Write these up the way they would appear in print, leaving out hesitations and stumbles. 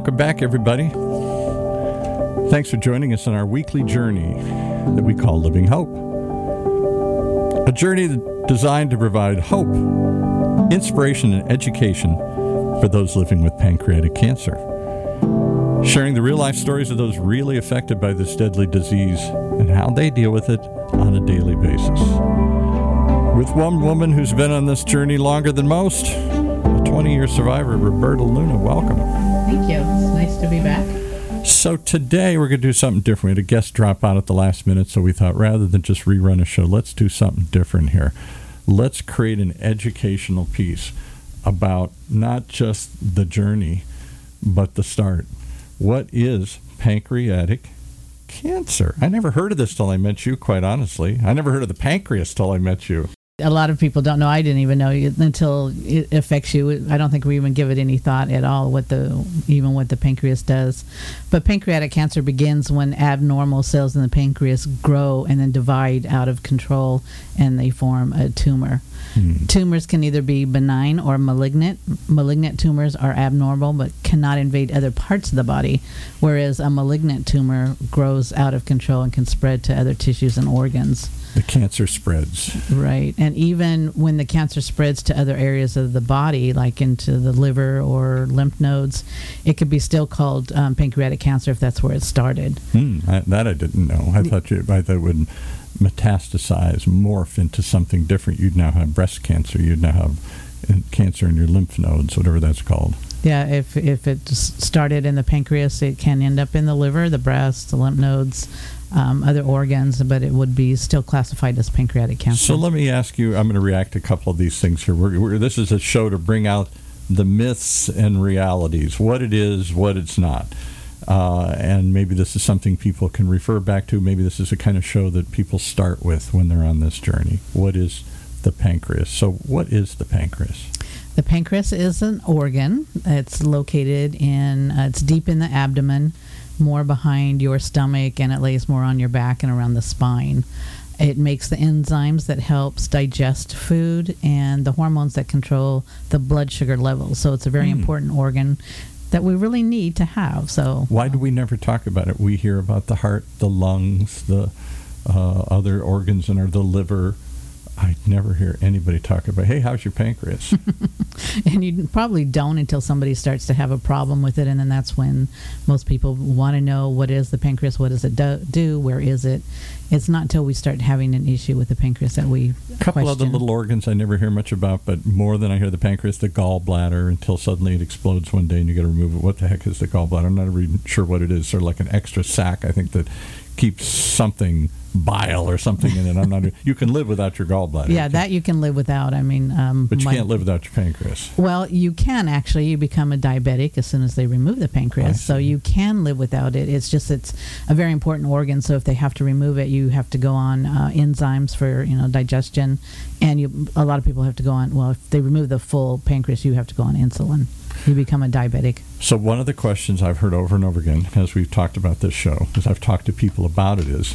Welcome back, everybody. Thanks for joining us on our weekly journey that we call Living Hope. A journey designed to provide hope, inspiration, and education for those living with pancreatic cancer. Sharing the real-life stories of those really affected by this deadly disease and how they deal with it on a daily basis. With one woman who's been on this journey longer than most, a 20-year survivor, Roberta Luna. Welcome. Thank you. It's nice to be back. So today we're going to do something different. We had a guest drop out at the last minute, so we thought rather than just rerun a show, let's do something different here. Let's create an educational piece about not just the journey, but the start. What is pancreatic cancer? I never heard of this till I met you, quite honestly. I never heard of the pancreas till I met you. A lot of people don't know. I didn't even know until it affects you. I don't think we even give it any thought at all, what the pancreas does. But pancreatic cancer begins when abnormal cells in the pancreas grow and then divide out of control, and they form a tumor. Tumors can either be benign or malignant. Malignant tumors are abnormal but cannot invade other parts of the body, whereas a malignant tumor grows out of control and can spread to other tissues and organs. The cancer spreads. Right. And even when the cancer spreads to other areas of the body, like into the liver or lymph nodes, it could be still called pancreatic cancer if that's where it started. That I didn't know. I thought it would metastasize, morph into something different. You'd now have breast cancer. You'd now have cancer in your lymph nodes, whatever that's called. Yeah, if it started in the pancreas, it can end up in the liver, the breast, the lymph nodes, other organs, but it would be still classified as pancreatic cancer. So let me ask you, I'm going to react to a couple of these things here. This is a show to bring out the myths and realities, what it is, what it's not. And maybe this is something people can refer back to. Maybe this is the kind of show that people start with when they're on this journey. What is the pancreas? So what is the pancreas? The pancreas is an organ. It's located it's deep in the abdomen, more behind your stomach, and it lays more on your back and around the spine. It makes the enzymes that helps digest food and the hormones that control the blood sugar levels. So it's a very important organ that we really need to have. So why do we never talk about it? We hear about the heart, the lungs, the other organs, and the liver. I never hear anybody talk about, hey, how's your pancreas? And you probably don't until somebody starts to have a problem with it, and then that's when most people want to know, what is the pancreas, what does it do, where is it? It's not until we start having an issue with the pancreas that we question. A couple other little organs I never hear much about, but more than I hear the pancreas, the gallbladder, until suddenly it explodes one day and you got to remove it. What the heck is the gallbladder? I'm not even sure what it is. Sort of like an extra sac, I think, that keeps something bile or something in it. You can live without your gallbladder. Yeah, that you can live without. I mean, but you can't live without your pancreas. Well, you can actually. You become a diabetic as soon as they remove the pancreas, so you can live without it. It's just it's a very important organ. So if they have to remove it, you have to go on enzymes for digestion, and a lot of people have to go on. Well, if they remove the full pancreas, you have to go on insulin. You become a diabetic. So one of the questions I've heard over and over again as we've talked about this show, as I've talked to people about it, is,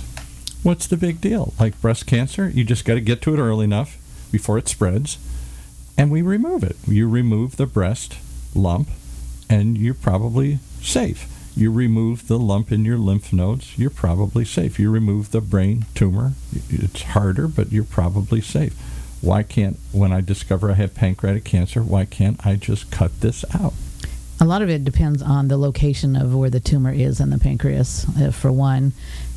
what's the big deal? Like breast cancer, you just got to get to it early enough before it spreads, and we remove it. You remove the breast lump, and you're probably safe. You remove the lump in your lymph nodes, you're probably safe. You remove the brain tumor, it's harder, but you're probably safe. Why can't, when I discover I have pancreatic cancer, why can't I just cut this out? A lot of it depends on the location of where the tumor is in the pancreas, for one,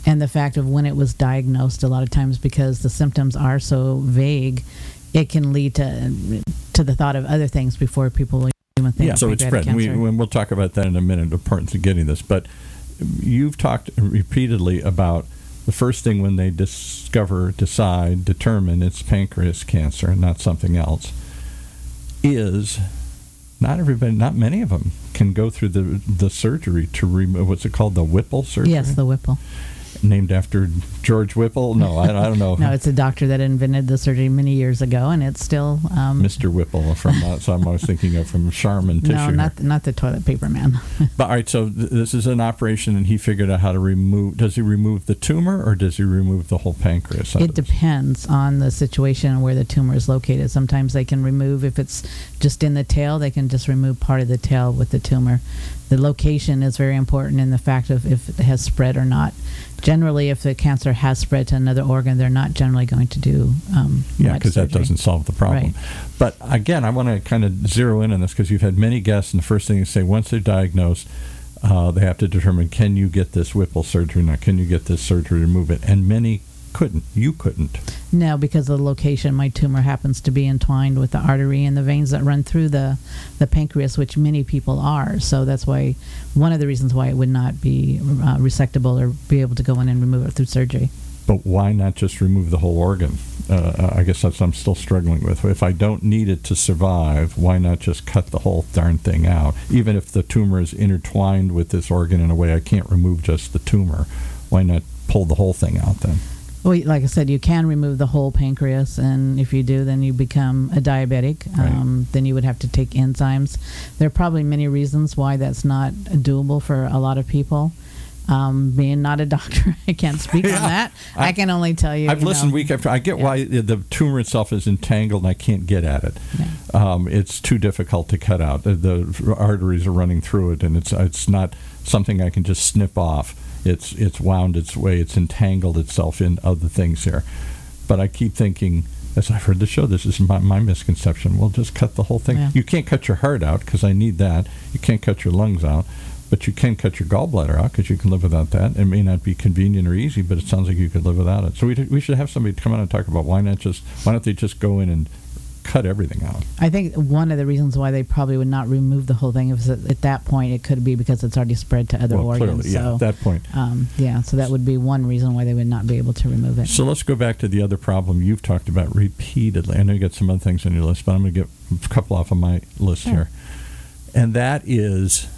and the fact of when it was diagnosed. A lot of times, because the symptoms are so vague, it can lead to the thought of other things before people even think. Yeah, so it's spread. We'll talk about that in a minute, the importance of getting this. But you've talked repeatedly about the first thing when they determine it's pancreas cancer and not something else is, not many of them can go through the surgery to remove, what's it called, the Whipple surgery? Yes, the Whipple. Named after George Whipple? No, I don't know. No, it's a doctor that invented the surgery many years ago, and it's still... Mr. Whipple, I'm always thinking of from Charmin tissue. No, not the toilet paper man. But all right, so this is an operation, and he figured out how to remove... Does he remove the tumor, or does he remove the whole pancreas? It depends on the situation and where the tumor is located. Sometimes they can remove, if it's just in the tail, they can just remove part of the tail with the tumor. the location is very important in the fact of if it has spread or not. Generally, if the cancer has spread to another organ, they're not generally going to do because that doesn't solve the problem. Right. But again, I want to kind of zero in on this because you've had many guests, and the first thing you say, once they're diagnosed, they have to determine, can you get this Whipple surgery? Now, can you get this surgery to remove it? And many couldn't. You couldn't. No, because of the location. My tumor happens to be entwined with the artery and the veins that run through the pancreas, which many people are. So that's why one of the reasons why it would not be resectable or be able to go in and remove it through surgery. But why not just remove the whole organ? I guess that's what I'm still struggling with. If I don't need it to survive, why not just cut the whole darn thing out? Even if the tumor is intertwined with this organ in a way I can't remove just the tumor, why not pull the whole thing out then? Well, like I said, you can remove the whole pancreas, and if you do, then you become a diabetic. Right. Then you would have to take enzymes. There are probably many reasons why that's not doable for a lot of people. Being not a doctor, I can't speak on that. I can only tell you. I've listened week after. I get why the tumor itself is entangled and I can't get at it. Yeah. It's too difficult to cut out. The arteries are running through it, and it's not something I can just snip off. It's wound its way. It's entangled itself in other things here. But I keep thinking, as I've heard the show, this is my misconception. Well, just cut the whole thing. Yeah. You can't cut your heart out because I need that. You can't cut your lungs out. But you can cut your gallbladder out because you can live without that. It may not be convenient or easy, but it sounds like you could live without it. So we should have somebody come on and talk about why don't they just go in and cut everything out. I think one of the reasons why they probably would not remove the whole thing is at that point it could be because it's already spread to other organs. Clearly, at that point. So that would be one reason why they would not be able to remove it. So let's go back to the other problem you've talked about repeatedly. I know you got some other things on your list, but I'm going to get a couple off of my list here. And that is,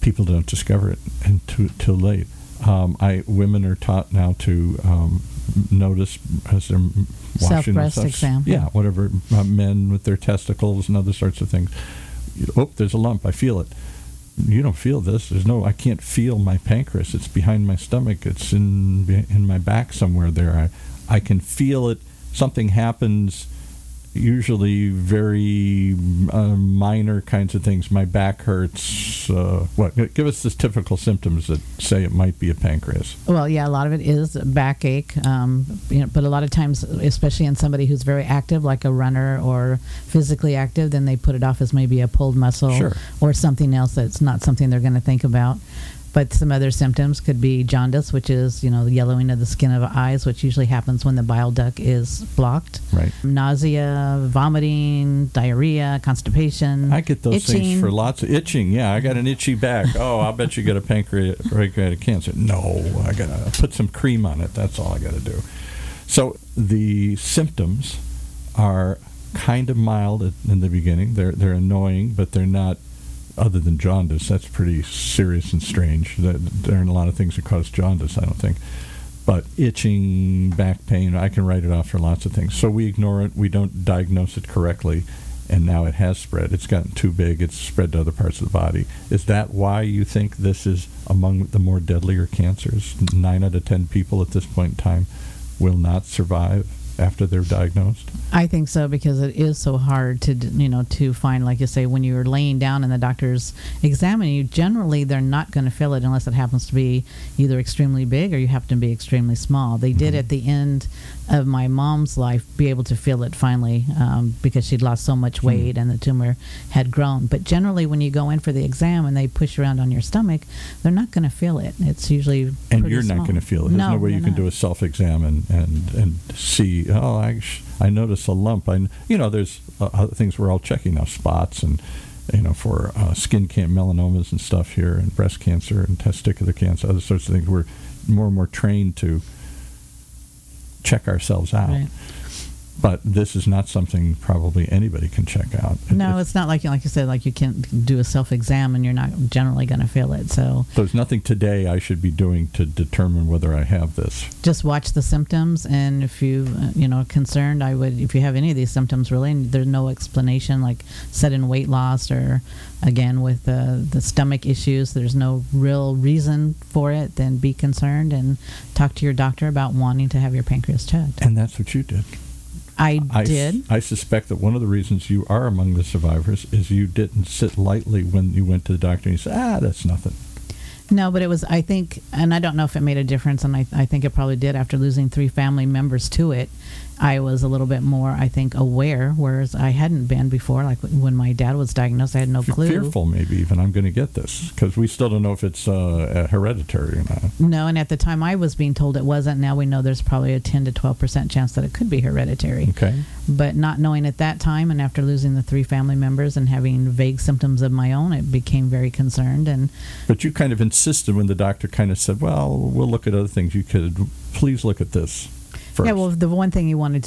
people don't discover it until late. Women are taught now to notice as they're washing breast exam. Yeah, whatever. Men with their testicles and other sorts of things. Oh, there's a lump. I feel it. You don't feel this. I can't feel my pancreas. It's behind my stomach. It's in my back somewhere there. I can feel it. Something happens. Usually very minor kinds of things. My back hurts. Give us the typical symptoms that say it might be a pancreas. Well, a lot of it is backache. But a lot of times, especially in somebody who's very active, like a runner or physically active, then they put it off as maybe a pulled muscle or something else that's not something they're going to think about. But some other symptoms could be jaundice, which is, the yellowing of the skin of the eyes, which usually happens when the bile duct is blocked. Right. Nausea, vomiting, diarrhea, constipation. I get those things for lots of itching. Yeah, I got an itchy back. Oh, I'll bet you get a pancreatic cancer. No, I got to put some cream on it. That's all I got to do. So the symptoms are kind of mild in the beginning. They're annoying, but they're not. Other than jaundice, that's pretty serious and strange. There aren't a lot of things that cause jaundice, I don't think. But itching, back pain, I can write it off for lots of things. So we ignore it. We don't diagnose it correctly. And now it has spread. It's gotten too big. It's spread to other parts of the body. Is that why you think this is among the more deadlier cancers? 9 out of 10 people at this point in time will not survive after they're diagnosed? I think so, because it is so hard to to find, like you say, when you're laying down and the doctors examine you, generally they're not going to feel it unless it happens to be either extremely big or you happen to be extremely small. They did at the end of my mom's life be able to feel it finally because she'd lost so much weight and the tumor had grown. But generally when you go in for the exam and they push around on your stomach, they're not going to feel it. It's usually And you're small. Not going to feel it. There's no way you can do a self-exam and see, I notice a lump. There's other things we're all checking now, spots and, for skin cancer, melanomas and stuff here, and breast cancer and testicular cancer, other sorts of things. We're more and more trained to check ourselves out. Right. But this is not something probably anybody can check out. No, it's not like you said, like you can't do a self-exam and you're not generally going to feel it. So there's nothing today I should be doing to determine whether I have this. Just watch the symptoms, and if you are concerned, if you have any of these symptoms really, and there's no explanation, like sudden weight loss or again with the stomach issues, there's no real reason for it, then be concerned and talk to your doctor about wanting to have your pancreas checked. And that's what you did. I did. I suspect that one of the reasons you are among the survivors is you didn't sit lightly when you went to the doctor and you said, that's nothing. No, but it was, I think, and I don't know if it made a difference, and I think it probably did after losing 3 family members to it. I was a little bit more, I think, aware, whereas I hadn't been before. Like when my dad was diagnosed, I had no clue. Fearful, maybe, even, I'm going to get this, because we still don't know if it's hereditary or not. No, and at the time I was being told it wasn't. Now we know there's probably a 10 to 12% chance that it could be hereditary. Okay. But not knowing at that time, and after losing the 3 family members and having vague symptoms of my own, it became very concerned. But you kind of insisted when the doctor kind of said, well, we'll look at other things. You could please look at this. First. Yeah, well, the one thing you wanted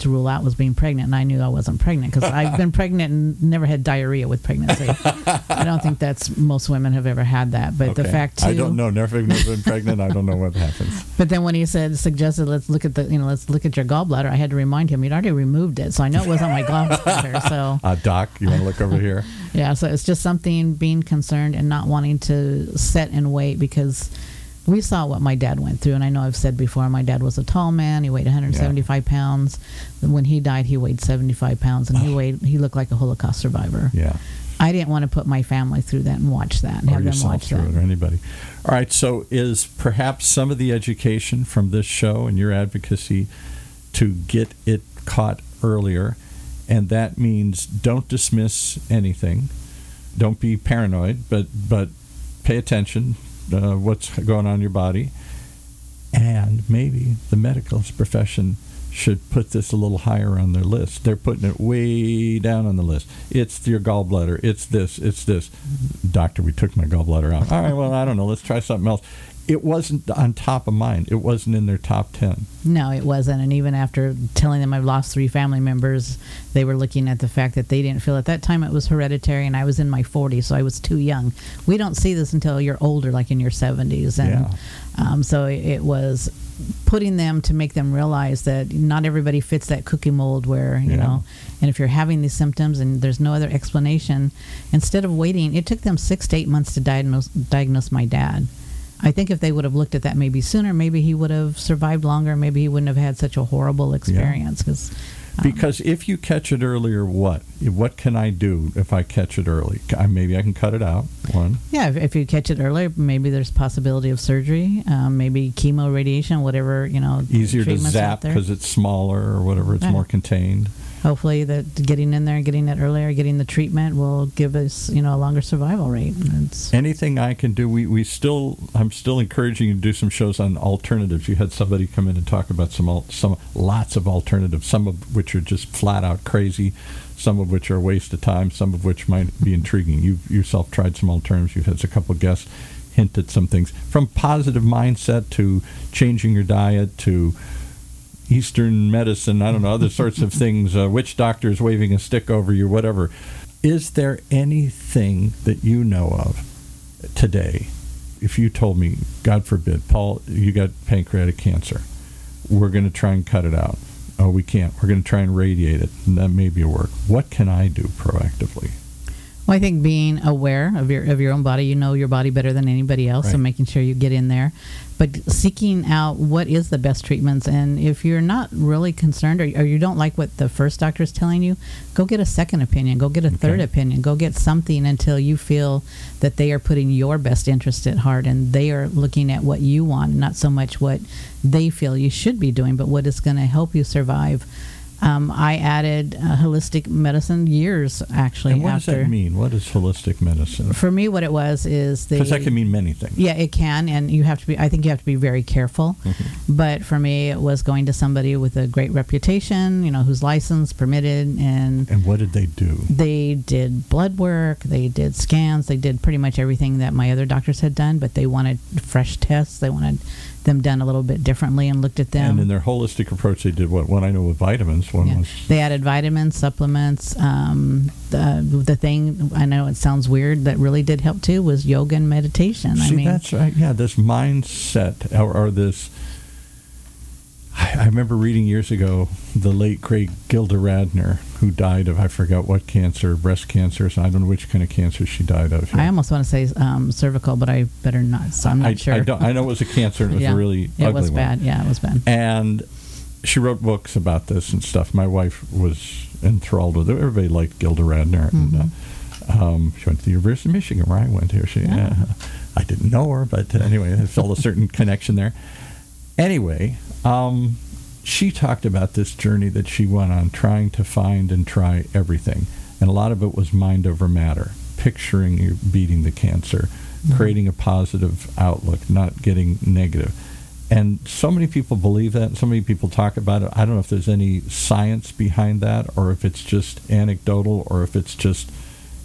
to rule out was being pregnant, and I knew I wasn't pregnant because I've been pregnant and never had diarrhea with pregnancy. I don't think most women have ever had that, but the fact too, I don't know. Never been pregnant. I don't know what happens. But then when he suggested let's look at your gallbladder, I had to remind him he'd already removed it, so I know it wasn't my gallbladder. So, doc, you want to look over here? Yeah, so it's just something being concerned and not wanting to sit and wait because. We saw what my dad went through, and I know I've said before, my dad was a tall man. He weighed 175 pounds. When he died, he weighed 75 pounds, and he looked like a Holocaust survivor. Yeah, I didn't want to put my family through that and watch that and have them watch that. Or anybody. All right, so is perhaps some of the education from this show and your advocacy to get it caught earlier, and that means don't dismiss anything. Don't be paranoid, but pay attention. What's going on in your body, and maybe the medical profession should put this a little higher on their list. They're putting it way down on the list. It's your gallbladder. It's this. Doctor, we took my gallbladder out. All right, well, I don't know. Let's try something else. It wasn't on top of mind. It wasn't in their top 10. No, it wasn't. And even after telling them I've lost 3 family members, they were looking at the fact that they didn't feel at that time it was hereditary, and I was in my 40s, so I was too young. We don't see this until you're older, like in your 70s. And so it was putting them to make them realize that not everybody fits that cookie mold where, you know, and if you're having these symptoms and there's no other explanation, instead of waiting, it took them 6 to 8 months to diagnose my dad. I think if they would have looked at that maybe sooner, maybe he would have survived longer. Maybe he wouldn't have had such a horrible experience. Yeah. Because if you catch it earlier, what can I do if I catch it early? Maybe I can cut it out. One. Yeah, if you catch it earlier, maybe there's possibility of surgery, maybe chemo, radiation, whatever, easier to zap because it's smaller or whatever. It's more contained. Hopefully that getting in there and getting it earlier, getting the treatment will give us, a longer survival rate. Anything I can do, I'm still encouraging you to do some shows on alternatives. You had somebody come in and talk about some lots of alternatives, some of which are just flat out crazy, some of which are a waste of time, some of which might be intriguing. You've yourself tried some alternatives. You've had a couple of guests hint at some things. From positive mindset to changing your diet to Eastern medicine, I don't know, other sorts of things, witch doctors waving a stick over you, whatever. Is there anything that you know of today? If you told me, God forbid, Paul, you got pancreatic cancer. We're going to try and cut it out. Oh, we can't. We're going to try and radiate it, and that may be a work. What can I do proactively? Well, I think being aware of your own body, you know your body better than anybody else, right. So making sure you get in there. But seeking out what is the best treatments, and if you're not really concerned or you don't like what the first doctor is telling you, go get a second opinion, go get a third opinion, go get something until you feel that they are putting your best interest at heart and they are looking at what you want, not so much what they feel you should be doing, but what is going to help you survive. I added holistic medicine years actually. And what does that mean? What is holistic medicine? For me, what it was is because that can mean many things. Yeah, it can, and I think you have to be very careful. Mm-hmm. But for me, it was going to somebody with a great reputation, who's licensed, permitted, and what did they do? They did blood work, they did scans, they did pretty much everything that my other doctors had done, but they wanted fresh tests. They wanted them done a little bit differently and looked at them. And in their holistic approach, they did what? One I know with vitamins. One was they added vitamins, supplements. The thing I know it sounds weird that really did help too was yoga and meditation. That's right. Yeah, this mindset or this. I remember reading years ago the late great Gilda Radner, who died of, I forgot what cancer, breast cancer, so I don't know which kind of cancer she died of. Here. I almost want to say cervical, but I better not, so I'm not sure. I know it was a cancer, and it was a really ugly one. It was bad, and she wrote books about this and stuff. My wife was enthralled with it. Everybody liked Gilda Radner. Mm-hmm. And she went to the University of Michigan, where I went here. I didn't know her, but anyway, I felt a certain connection there. Anyway, she talked about this journey that she went on, trying to find and try everything. And a lot of it was mind over matter, picturing you beating the cancer, mm-hmm. creating a positive outlook, not getting negative. And so many people believe that, and so many people talk about it. I don't know if there's any science behind that, or if it's just anecdotal, or if it's just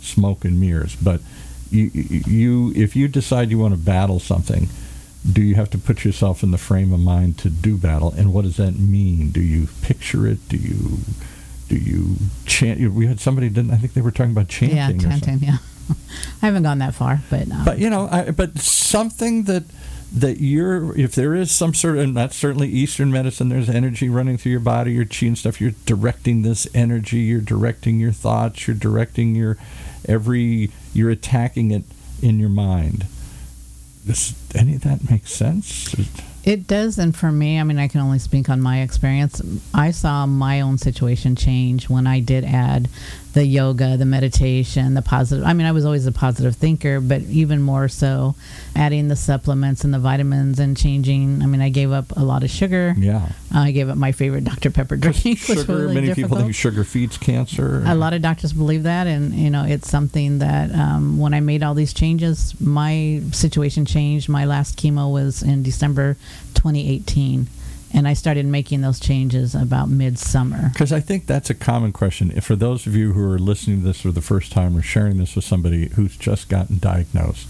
smoke and mirrors. But you if you decide you want to battle something, do you have to put yourself in the frame of mind to do battle? And what does that mean? Do you picture it? Do you chant? We had somebody I think they were talking about chanting. Yeah, chanting. Yeah, I haven't gone that far, but you know, but something that if there is some sort of, and that's certainly Eastern medicine. There's energy running through your body, your chi and stuff. You're directing this energy. You're directing your thoughts. You're directing you're attacking it in your mind. Does any of that make sense? It does, and for me, I mean, I can only speak on my experience. I saw my own situation change when I did add the yoga, the meditation, the positive. I mean, I was always a positive thinker, but even more so adding the supplements and the vitamins and changing. I mean, I gave up a lot of sugar. Yeah. I gave up my favorite Dr. Pepper drink. Sugar, really many difficult. People think sugar feeds cancer. A lot of doctors believe that, and, you know, it's something that when I made all these changes, my situation changed. My last chemo was in December 2018. And I started making those changes about midsummer. Because I think that's a common question. If for those of you who are listening to this for the first time or sharing this with somebody who's just gotten diagnosed,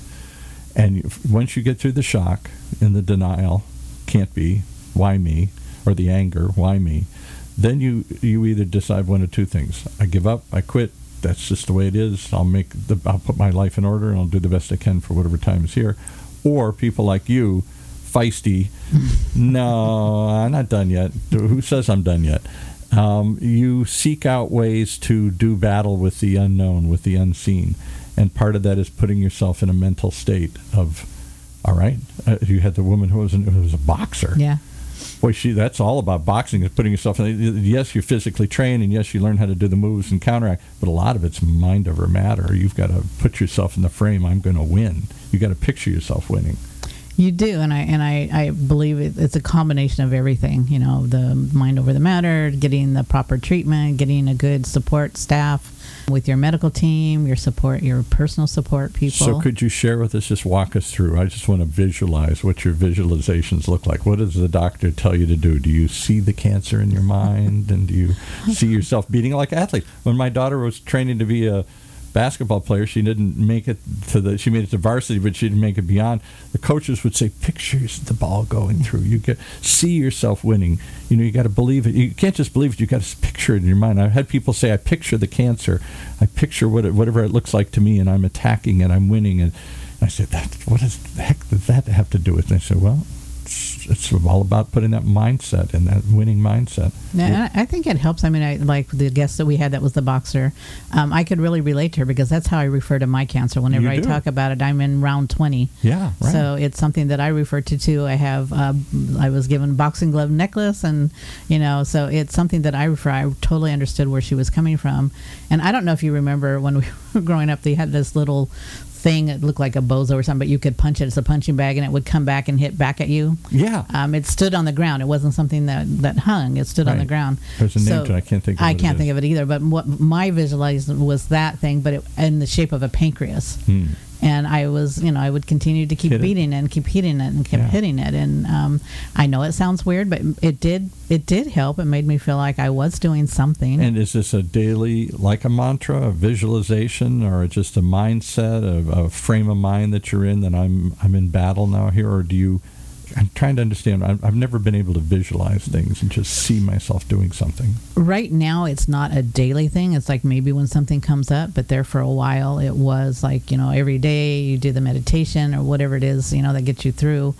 and once you get through the shock and the denial, can't be, why me, or the anger, why me, then you either decide one of two things. I give up, I quit, that's just the way it is, I'll put my life in order and I'll do the best I can for whatever time is here. Or people like you, feisty, no, I'm not done yet. Who says I'm done yet? You seek out ways to do battle with the unknown, with the unseen. And part of that is putting yourself in a mental state of, all right, you had the woman who was a boxer. Yeah. Boy, that's all about boxing, is putting yourself in. Yes, you physically train, and yes, you learn how to do the moves and counteract, but a lot of it's mind over matter. You've got to put yourself in the frame, I'm going to win. You've got to picture yourself winning. You do, and I believe it's a combination of everything, you know, the mind over the matter, getting the proper treatment, getting a good support staff with your medical team, your personal support people. So could you share with us, just walk us through, I just want to visualize what your visualizations look like. What does the doctor tell you to do? Do you see the cancer in your mind, and do you see yourself beating like an athlete? When my daughter was training to be a basketball player, she didn't make it she made it to varsity, but she didn't make it beyond. The coaches would say, picture the ball going through. You get see yourself winning. You know, you got to believe it. You can't just believe it, you got to picture it in your mind. I've had people say, I picture the cancer. I picture whatever it looks like to me, and I'm attacking and I'm winning. And I said, what the heck does that have to do with it? And I said, well, it's all about putting that mindset and that winning mindset. Yeah, I think it helps. I mean, like the guest that we had that was the boxer, I could really relate to her, because that's how I refer to my cancer. Whenever I talk about it, I'm in round 20. Yeah, right. So it's something that I refer to, too. I have, I was given boxing glove necklace, and, you know, so it's something that I refer. I totally understood where she was coming from. And I don't know if you remember when we were growing up, they had this little thing that looked like a bozo or something, but you could punch it as a punching bag and it would come back and hit back at you. Yeah. It stood on the ground. It wasn't something that hung. It stood on the ground. There's a name to it. I can't think of it. I can't think of it either, but what my visualization was that thing, but in the shape of a pancreas. Hmm. And I was, you know, I would continue to keep beating it and keep hitting it and keep hitting it. And I know it sounds weird, but it did help. It made me feel like I was doing something. And is this a daily, like a mantra, a visualization, or just a mindset, a frame of mind that you're in, that I'm in battle now here? Or do you, I'm trying to understand, I've never been able to visualize things and just see myself doing something. Right now, it's not a daily thing. It's like maybe when something comes up, but there for a while, it was like, you know, every day you do the meditation or whatever it is, you know, that gets you through.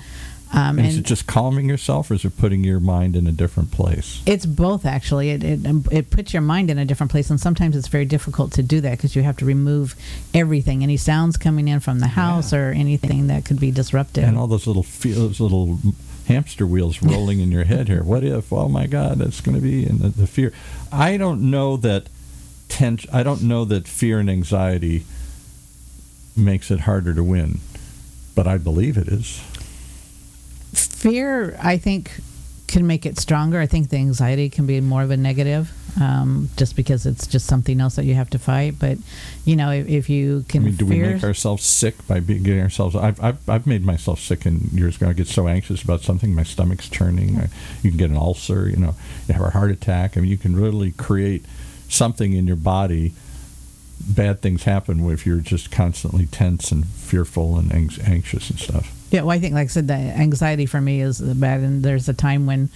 And is it just calming yourself, or is it putting your mind in a different place? It's both, actually. It puts your mind in a different place, and sometimes it's very difficult to do that because you have to remove everything, any sounds coming in from the house or anything that could be disruptive. And all those little hamster wheels rolling in your head here. What if? Oh my God, that's going to be in the fear. I don't know that tension. I don't know that fear and anxiety makes it harder to win, but I believe it is. Fear, I think, can make it stronger. I think the anxiety can be more of a negative, just because it's just something else that you have to fight. But, you know, if you can, I mean, do fear, we make ourselves sick by getting ourselves? I've made myself sick in years ago. I get so anxious about something, my stomach's turning. Yeah. You can get an ulcer. You know, you have a heart attack. I mean, you can really create something in your body. Bad things happen if you're just constantly tense and fearful and anxious and stuff. Yeah, well, I think, like I said, the anxiety for me is bad. And there's a time when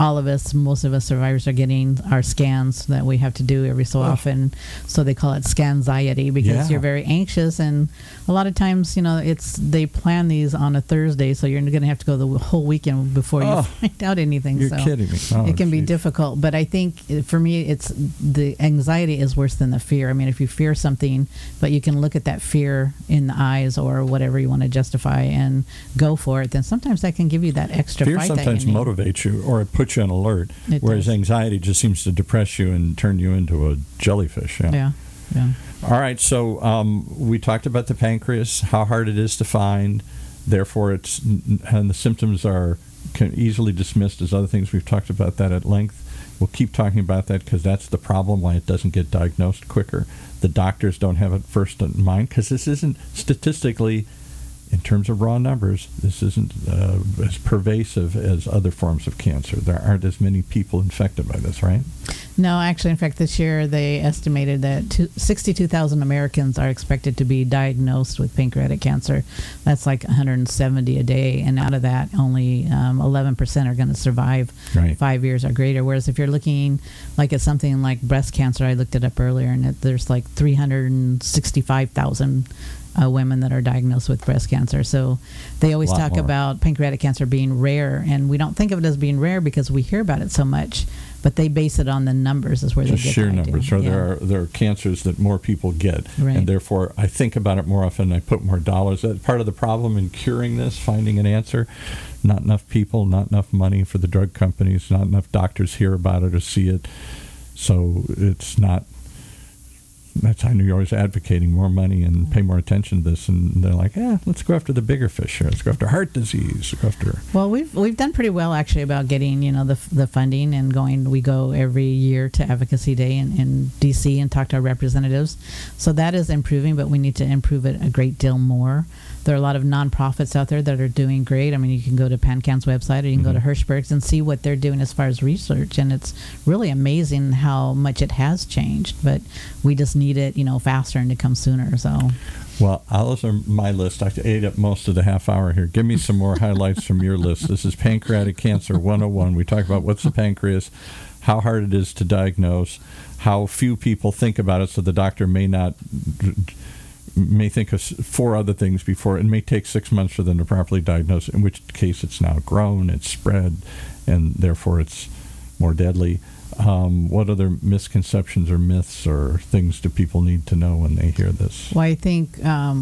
all of us, most of us survivors, are getting our scans that we have to do every so often. So they call it scanxiety because you're very anxious. And a lot of times, you know, it's they plan these on a Thursday, so you're going to have to go the whole weekend before you find out anything. You're kidding me. Oh, it can be difficult. But I think for me, it's the anxiety is worse than the fear. I mean, if you fear something, but you can look at that fear in the eyes or whatever you want to justify and go for it, then sometimes that can give you that extra fear fight. Fear sometimes motivates you, or it puts you on alert, whereas anxiety just seems to depress you and turn you into a jellyfish. Yeah. All right, so we talked about the pancreas, how hard it is to find, therefore it's, and the symptoms are can easily dismissed as other things. We've talked about that at length. We'll keep talking about that because that's the problem, why it doesn't get diagnosed quicker. The doctors don't have it first in mind because this isn't statistically, in terms of raw numbers, this isn't as pervasive as other forms of cancer. There aren't as many people infected by this, right? No, actually, in fact, this year they estimated that 62,000 Americans are expected to be diagnosed with pancreatic cancer. That's like 170 a day, and out of that, only 11% are going to survive 5 years or greater. Whereas if you're looking like at something like breast cancer, I looked it up earlier, and there's like 365,000 women that are diagnosed with breast cancer. So they always talk about pancreatic cancer being rare, and we don't think of it as being rare because we hear about it so much, but they base it on the numbers is where just they get sheer numbers. So there are cancers that more people get, and therefore I think about it more often and I put more dollars. That's part of the problem in curing this, finding an answer. Not enough people, not enough money for the drug companies, not enough doctors hear about it or see it. So it's not. That's how New York's advocating more money and pay more attention to this, and they're like, let's go after the bigger fish here. Let's go after heart disease. Go after. Well, we've done pretty well actually about getting, you know, the funding and going. We go every year to Advocacy Day in D.C. and talk to our representatives, so that is improving, but we need to improve it a great deal more. There are a lot of nonprofits out there that are doing great. I mean, you can go to PanCAN's website or you can go to Hirshberg's and see what they're doing as far as research. And it's really amazing how much it has changed. But we just need it, you know, faster and to come sooner. So, well, those are my list. I ate up most of the half hour here. Give me some more highlights from your list. This is Pancreatic Cancer 101. We talk about what's the pancreas, how hard it is to diagnose, how few people think about it, so the doctor may think of four other things before. It may take 6 months for them to properly diagnose, in which case it's now grown, it's spread, and therefore it's more deadly. What other misconceptions or myths or things do people need to know when they hear this? Well, I think a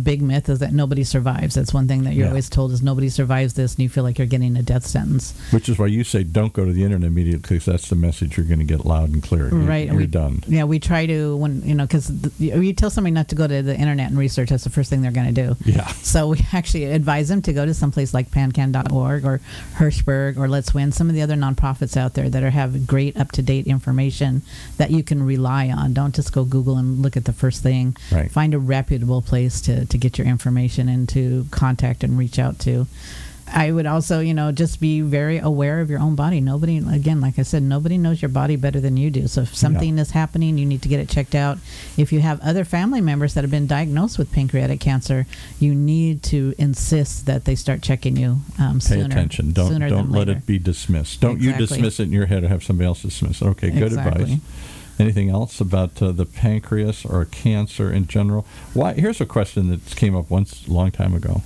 big myth is that nobody survives. That's one thing that you're always told is nobody survives this, and you feel like you're getting a death sentence. Which is why you say don't go to the internet immediately, because that's the message you're going to get loud and clear. Right. You're done. Yeah, we try to, because you tell somebody not to go to the internet and research, that's the first thing they're going to do. Yeah. So we actually advise them to go to someplace like PanCAN.org or Hirshberg or Let's Win, some of the other nonprofits out there that have great up-to-date information that you can rely on. Don't just go Google and look at the first thing. Right. Find a reputable place to get your information and to contact and reach out to. I would also, just be very aware of your own body. Nobody, again, like I said, nobody knows your body better than you do. So if something is happening, you need to get it checked out. If you have other family members that have been diagnosed with pancreatic cancer, you need to insist that they start checking you sooner. Pay attention. Don't let it be dismissed. Don't you dismiss it in your head or have somebody else dismiss it. Okay, good advice. Anything else about the pancreas or cancer in general? Here's a question that came up once a long time ago.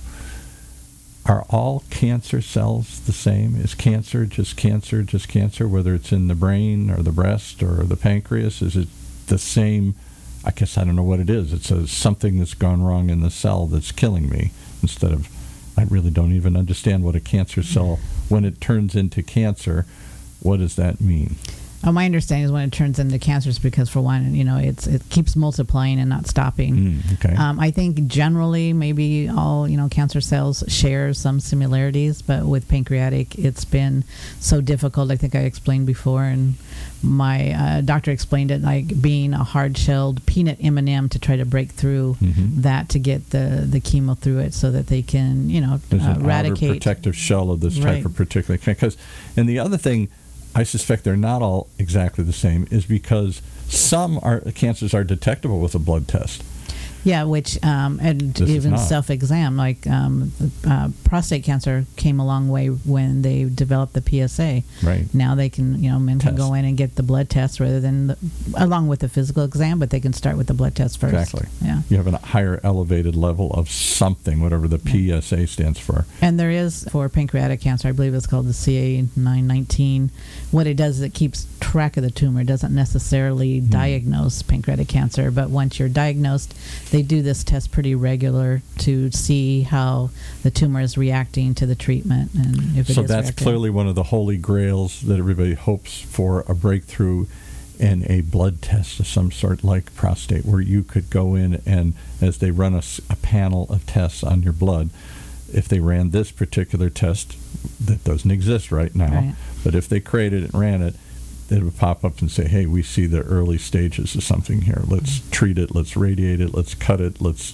Are all cancer cells the same? Is cancer just cancer, just cancer, whether it's in the brain or the breast or the pancreas? Is it the same? I guess I don't know what it is. It's something that's gone wrong in the cell that's killing me instead of I really don't even understand what a cancer cell, when it turns into cancer, what does that mean? Well, my understanding is when it turns into cancer is because, for one, you know, it keeps multiplying and not stopping. Okay. I think generally maybe all, you know, cancer cells share some similarities, but with pancreatic, it's been so difficult. I think I explained before, and my doctor explained it like being a hard-shelled peanut M&M to try to break through that to get the chemo through it so that they can, you know, eradicate. Outer protective shell of this type of particular cancer. And the other thing, I suspect they're not all exactly the same, is because some cancers are detectable with a blood test. Yeah, which, and even self-exam, like prostate cancer came a long way when they developed the PSA. Right. Now they can, you know, men can go in and get the blood test rather than, along with the physical exam, but they can start with the blood test first. Exactly. Yeah. You have a higher elevated level of something, whatever the PSA stands for. And there is, for pancreatic cancer, I believe it's called the CA 19-9. What it does is it keeps track of the tumor. It doesn't necessarily diagnose pancreatic cancer, but once you're diagnosed, they do this test pretty regular to see how the tumor is reacting to the treatment. And if it so is that's reactive. Clearly one of the holy grails that everybody hopes for, a breakthrough in a blood test of some sort like prostate, where you could go in and, as they run a panel of tests on your blood, if they ran this particular test that doesn't exist right now, but if they created it and ran it, it would pop up and say, hey, we see the early stages of something here. Let's treat it. Let's radiate it. Let's cut it. Let's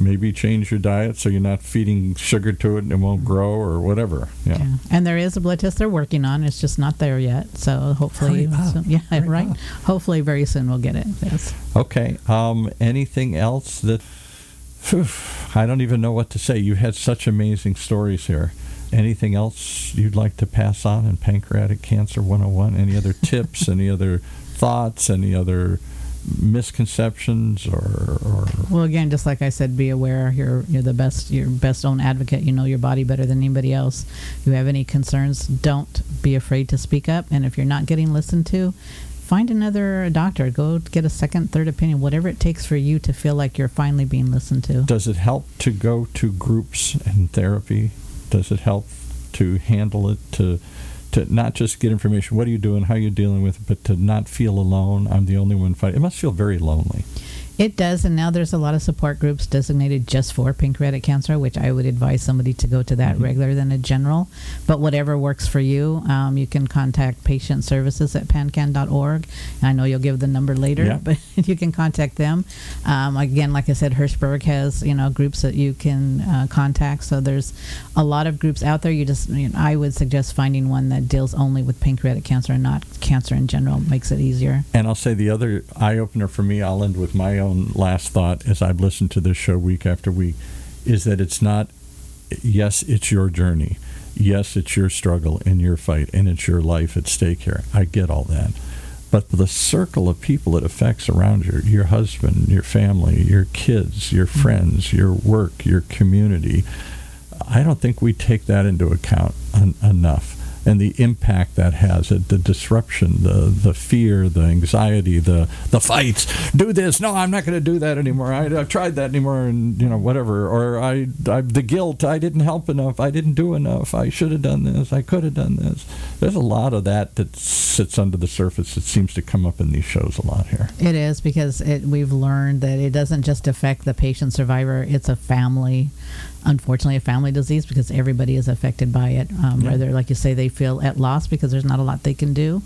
maybe change your diet so you're not feeding sugar to it and it won't grow or whatever. Yeah. And there is a blood test they're working on. It's just not there yet. So hopefully, hopefully very soon we'll get it. Yes. Okay. Anything else that, I don't even know what to say. You had such amazing stories here. Anything else you'd like to pass on in Pancreatic Cancer 101? Any other tips, any other thoughts, any other misconceptions or Well, again, just like I said, be aware. You're the best, your best own advocate. You know your body better than anybody else. If you have any concerns, don't be afraid to speak up. And if you're not getting listened to, find another doctor. Go get a second, third opinion, whatever it takes for you to feel like you're finally being listened to. Does it help to go to groups and therapy? Does it help to handle it, to not just get information, what are you doing, how are you dealing with it, but to not feel alone? I'm the only one fighting. It must feel very lonely. It does, and now there's a lot of support groups designated just for pancreatic cancer, which I would advise somebody to go to that regular than a general. But whatever works for you, you can contact patient services at pancan.org. I know you'll give the number later, but you can contact them. Again, like I said, Hirshberg has, you know, groups that you can contact. So there's a lot of groups out there. I would suggest finding one that deals only with pancreatic cancer and not cancer in general. It makes it easier. And I'll say the other eye-opener for me, I'll end with my own last thought as I've listened to this show week after week, is that it's not, yes, it's your journey. Yes, it's your struggle and your fight, and it's your life at stake here. I get all that. But the circle of people it affects around you, your husband, your family, your kids, your friends, your work, your community, I don't think we take that into account enough. And the impact that has, the disruption, the fear, the anxiety, the fights. Do this. No, I'm not going to do that anymore. I've tried that anymore, and you know, whatever. Or I the guilt. I didn't help enough. I didn't do enough. I should have done this. I could have done this. There's a lot of that sits under the surface that seems to come up in these shows a lot here. It is, because we've learned that it doesn't just affect the patient survivor. It's a family. Unfortunately, a family disease, because everybody is affected by it. Whether, like you say, they feel at loss because there's not a lot they can do.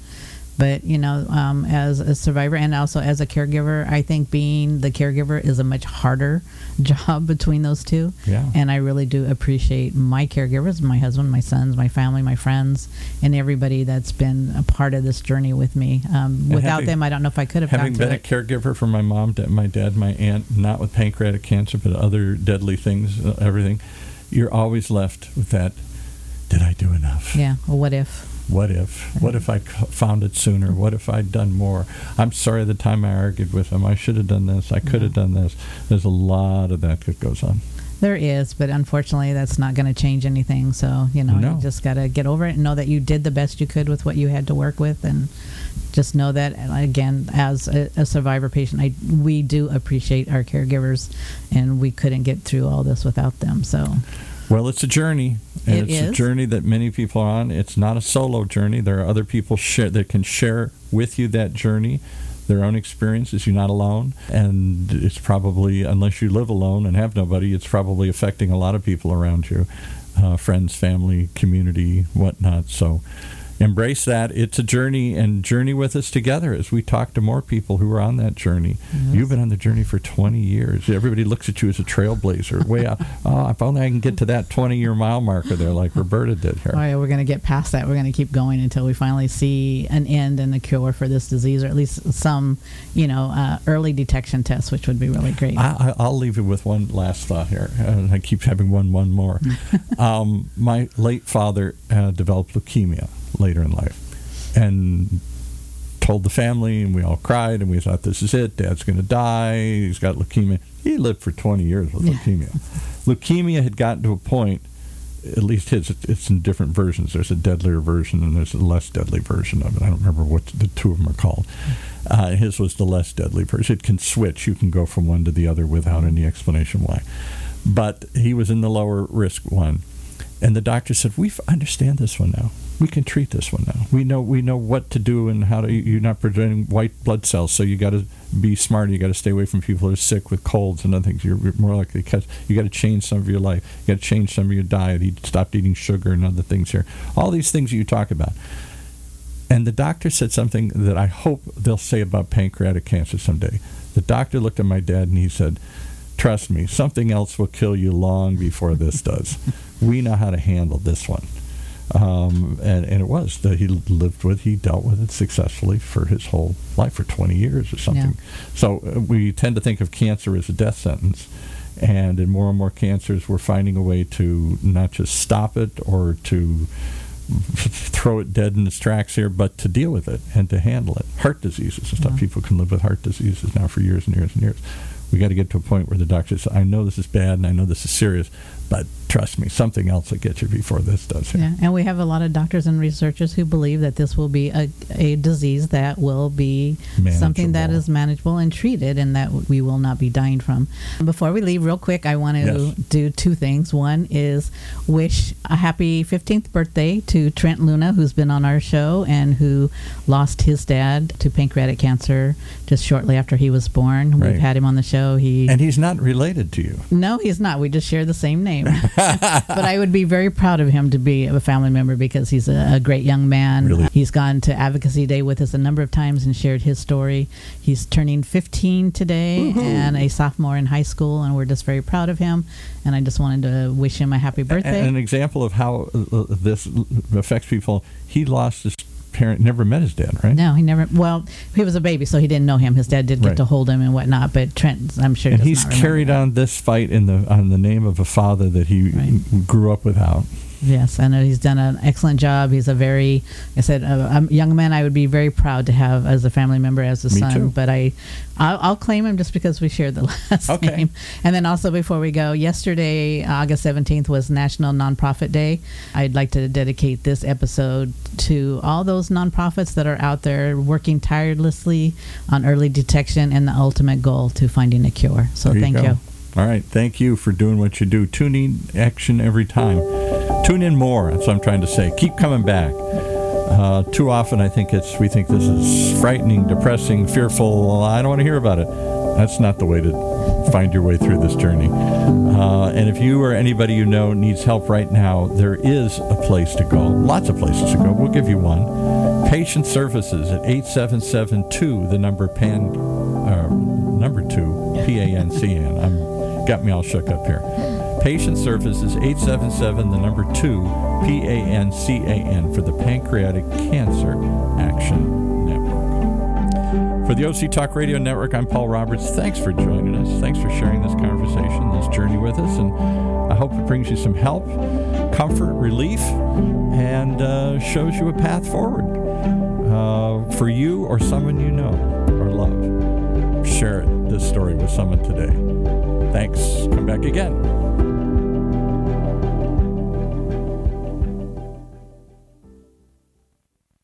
But, you know, as a survivor and also as a caregiver, I think being the caregiver is a much harder job between those two. Yeah. And I really do appreciate my caregivers, my husband, my sons, my family, my friends, and everybody that's been a part of this journey with me. Without them, I don't know if I could have gotten to it. Having been a caregiver for my mom, my dad, my aunt, not with pancreatic cancer, but other deadly things, everything, you're always left with that, did I do enough? Yeah, well, what if? What if? What if I found it sooner? What if I'd done more? I'm sorry the time I argued with him. I should have done this. I could have done this. There's a lot of that goes on. There is, but unfortunately that's not going to change anything. So, you know, you just got to get over it and know that you did the best you could with what you had to work with, and just know that, again, as a survivor patient, we do appreciate our caregivers, and we couldn't get through all this without them. So. Well, it's a journey. It's a journey that many people are on. It's not a solo journey. There are other people that can share with you that journey, their own experiences. You're not alone. And it's probably, unless you live alone and have nobody, it's probably affecting a lot of people around you, friends, family, community, whatnot. So embrace that. It's a journey, and journey with us together as we talk to more people who are on that journey. Yes. You've been on the journey for 20 years. Everybody looks at you as a trailblazer. Way out. Oh, if only I can get to that 20-year mile marker there like Roberta did here. All right, we're going to get past that. We're going to keep going until we finally see an end and a cure for this disease, or at least some, early detection tests, which would be really great. I'll leave you with one last thought here. I keep having one more. My late father developed leukemia later in life, and told the family, and we all cried, and we thought, this is it, Dad's going to die, he's got leukemia. He lived for 20 years with leukemia. Leukemia had gotten to a point, at least his, it's in different versions. There's a deadlier version, and there's a less deadly version of it. I don't remember what the two of them are called. His was the less deadly version. It can switch. You can go from one to the other without any explanation why. But he was in the lower risk one. And the doctor said, we understand this one now. We can treat this one now. We know what to do and how to. You're not producing white blood cells, so you got to be smarter. You got to stay away from people who are sick with colds and other things. You're more likely to catch. You got to change some of your life. You got to change some of your diet. You stopped eating sugar and other things here. All these things that you talk about. And the doctor said something that I hope they'll say about pancreatic cancer someday. The doctor looked at my dad and he said, trust me, something else will kill you long before this does. We know how to handle this one. And it was that he dealt with it successfully for his whole life, for 20 years or something. Yeah. So we tend to think of cancer as a death sentence. And in more and more cancers, we're finding a way to not just stop it or to throw it dead in its tracks here, but to deal with it and to handle it. Heart diseases and stuff. Yeah. People can live with heart diseases now for years and years and years. We got to get to a point where the doctor says, I know this is bad and I know this is serious, but trust me, something else will get you before this does. Yeah, and we have a lot of doctors and researchers who believe that this will be a disease that will be manageable. Something that is manageable and treated, and that we will not be dying from. Before we leave, real quick, I want to do two things. One is wish a happy 15th birthday to Trent Luna, who's been on our show and who lost his dad to pancreatic cancer just shortly after he was born. Right. We've had him on the show. And he's not related to you. No, he's not. We just share the same name. But I would be very proud of him to be a family member, because he's a great young man. Really? He's gone to Advocacy Day with us a number of times and shared his story. He's turning 15 today, mm-hmm. and a sophomore in high school, and we're just very proud of him. And I just wanted to wish him a happy birthday. And an example of how this affects people, he lost his parent, never met his dad, right? No, he never. Well, he was a baby, so he didn't know him. His dad did get to hold him and whatnot, but Trent, I'm sure, and he's carried on this fight on the name of a father that he grew up without. Yes, I know he's done an excellent job. He's a young man I would be very proud to have as a family member, as a son. Me too. But I'll claim him just because we shared the last name. And then also, before we go, yesterday, August 17th, was National Nonprofit Day. I'd like to dedicate this episode to all those nonprofits that are out there working tirelessly on early detection and the ultimate goal to finding a cure. So thank you. All right. Thank you for doing what you do. Tune in action every time. Tune in more. That's what I'm trying to say. Keep coming back. Too often, I think we think this is frightening, depressing, fearful. I don't want to hear about it. That's not the way to find your way through this journey. And if you or anybody you know needs help right now, there is a place to go. Lots of places to go. We'll give you one. Patient Services at 8772, the number PAN 2, PANCAN. Got me all shook up here. Patient Services, 877, the number 2, PANCAN, for the Pancreatic Cancer Action Network. For the OC Talk Radio Network, I'm Paul Roberts. Thanks for joining us. Thanks for sharing this conversation, this journey with us. And I hope it brings you some help, comfort, relief, and shows you a path forward for you or someone you know or love. Share this story with someone today. Thanks. Come back again.